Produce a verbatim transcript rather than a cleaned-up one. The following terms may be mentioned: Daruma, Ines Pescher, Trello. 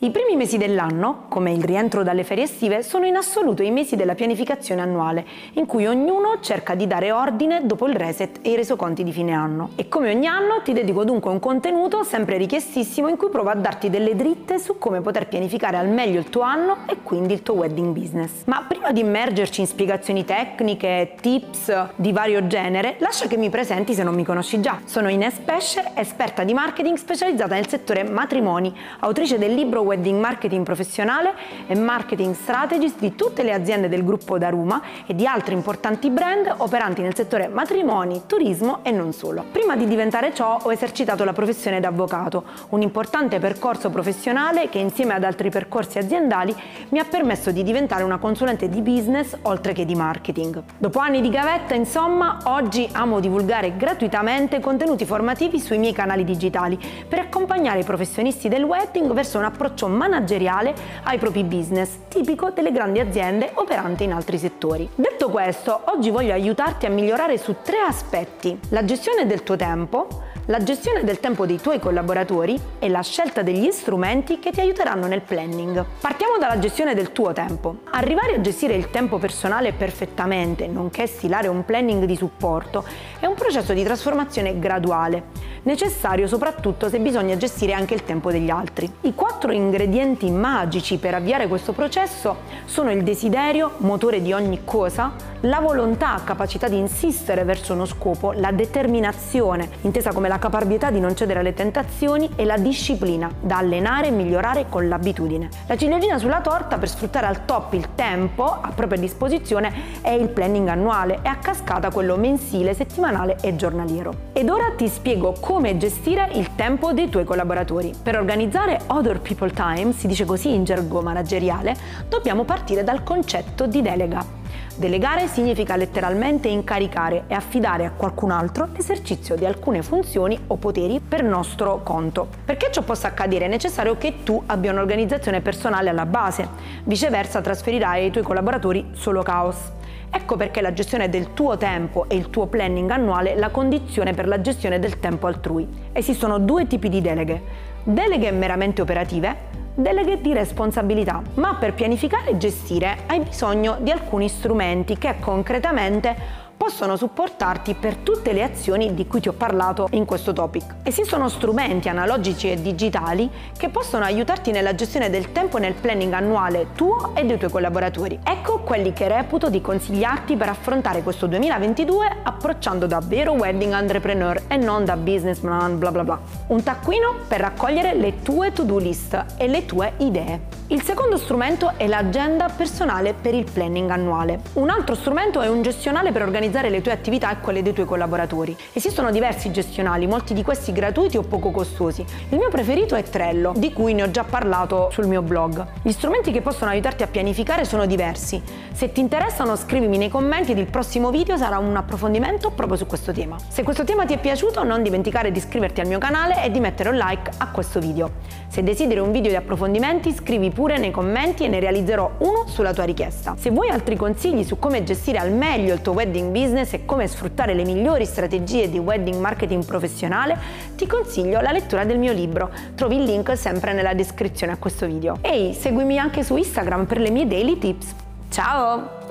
I primi mesi dell'anno, come il rientro dalle ferie estive, sono in assoluto i mesi della pianificazione annuale, in cui ognuno cerca di dare ordine dopo il reset e i resoconti di fine anno. E come ogni anno ti dedico dunque un contenuto sempre richiestissimo in cui provo a darti delle dritte su come poter pianificare al meglio il tuo anno e quindi il tuo wedding business. Ma prima di immergerci in spiegazioni tecniche, tips di vario genere, lascia che mi presenti se non mi conosci già. Sono Ines Pescher, esperta di marketing specializzata nel settore matrimoni, autrice del libro Wedding Marketing Professionale e Marketing Strategist di tutte le aziende del gruppo Daruma e di altri importanti brand operanti nel settore matrimoni, turismo e non solo. Prima di diventare ciò ho esercitato la professione d'avvocato, un importante percorso professionale che insieme ad altri percorsi aziendali mi ha permesso di diventare una consulente di business oltre che di marketing. Dopo anni di gavetta, insomma, oggi amo divulgare gratuitamente contenuti formativi sui miei canali digitali per accompagnare i professionisti del wedding verso un approccio manageriale ai propri business, tipico delle grandi aziende operanti in altri settori. Detto questo, oggi voglio aiutarti a migliorare su tre aspetti: la gestione del tuo tempo, la gestione del tempo dei tuoi collaboratori e la scelta degli strumenti che ti aiuteranno nel planning. Partiamo dalla gestione del tuo tempo. Arrivare a gestire il tempo personale perfettamente, nonché stilare un planning di supporto, è un processo di trasformazione graduale, necessario soprattutto se bisogna gestire anche il tempo degli altri. I quattro ingredienti magici per avviare questo processo sono il desiderio, motore di ogni cosa, la volontà, capacità di insistere verso uno scopo, la determinazione, intesa come la caparbietà di non cedere alle tentazioni, e la disciplina, da allenare e migliorare con l'abitudine. La ciliegina sulla torta per sfruttare al top il tempo a propria disposizione è il planning annuale e a cascata quello mensile, settimanale e giornaliero. Ed ora ti spiego come gestire il tempo dei tuoi collaboratori. Per organizzare Other People Time, si dice così in gergo manageriale, dobbiamo partire dal concetto di delega. Delegare significa letteralmente incaricare e affidare a qualcun altro l'esercizio di alcune funzioni o poteri per nostro conto. Perché ciò possa accadere è necessario che tu abbia un'organizzazione personale alla base, viceversa trasferirai ai tuoi collaboratori solo caos. Ecco perché la gestione del tuo tempo e il tuo planning annuale è la condizione per la gestione del tempo altrui. Esistono due tipi di deleghe: deleghe meramente operative, deleghe di responsabilità, ma per pianificare e gestire hai bisogno di alcuni strumenti che concretamente possono supportarti per tutte le azioni di cui ti ho parlato in questo topic. Esistono strumenti analogici e digitali che possono aiutarti nella gestione del tempo e nel planning annuale tuo e dei tuoi collaboratori. Ecco quelli che reputo di consigliarti per affrontare questo duemilaventidue approcciando da vero wedding entrepreneur e non da businessman bla bla bla. Un taccuino per raccogliere le tue to-do list e le tue idee. Il secondo strumento è l'agenda personale per il planning annuale. Un altro strumento è un gestionale per organizzare le tue attività e quelle dei tuoi collaboratori. Esistono diversi gestionali, molti di questi gratuiti o poco costosi. Il mio preferito è Trello, di cui ne ho già parlato sul mio blog. Gli strumenti che possono aiutarti a pianificare sono diversi. Se ti interessano, scrivimi nei commenti ed il prossimo video sarà un approfondimento proprio su questo tema. Se questo tema ti è piaciuto, non dimenticare di iscriverti al mio canale e di mettere un like a questo video. Se desideri un video di approfondimenti, scrivi pure nei commenti e ne realizzerò uno sulla tua richiesta. Se vuoi altri consigli su come gestire al meglio il tuo wedding business e come sfruttare le migliori strategie di wedding marketing professionale, ti consiglio la lettura del mio libro. Trovi il link sempre nella descrizione a questo video. Ehi, seguimi anche su Instagram per le mie daily tips. Ciao!